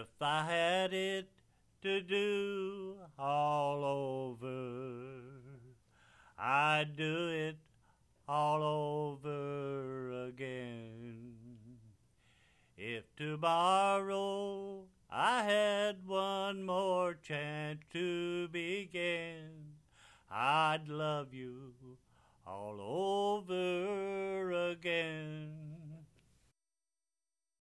If I had it to do all over, I'd do it all over again. If tomorrow I had one more chance to begin, I'd love you all over again.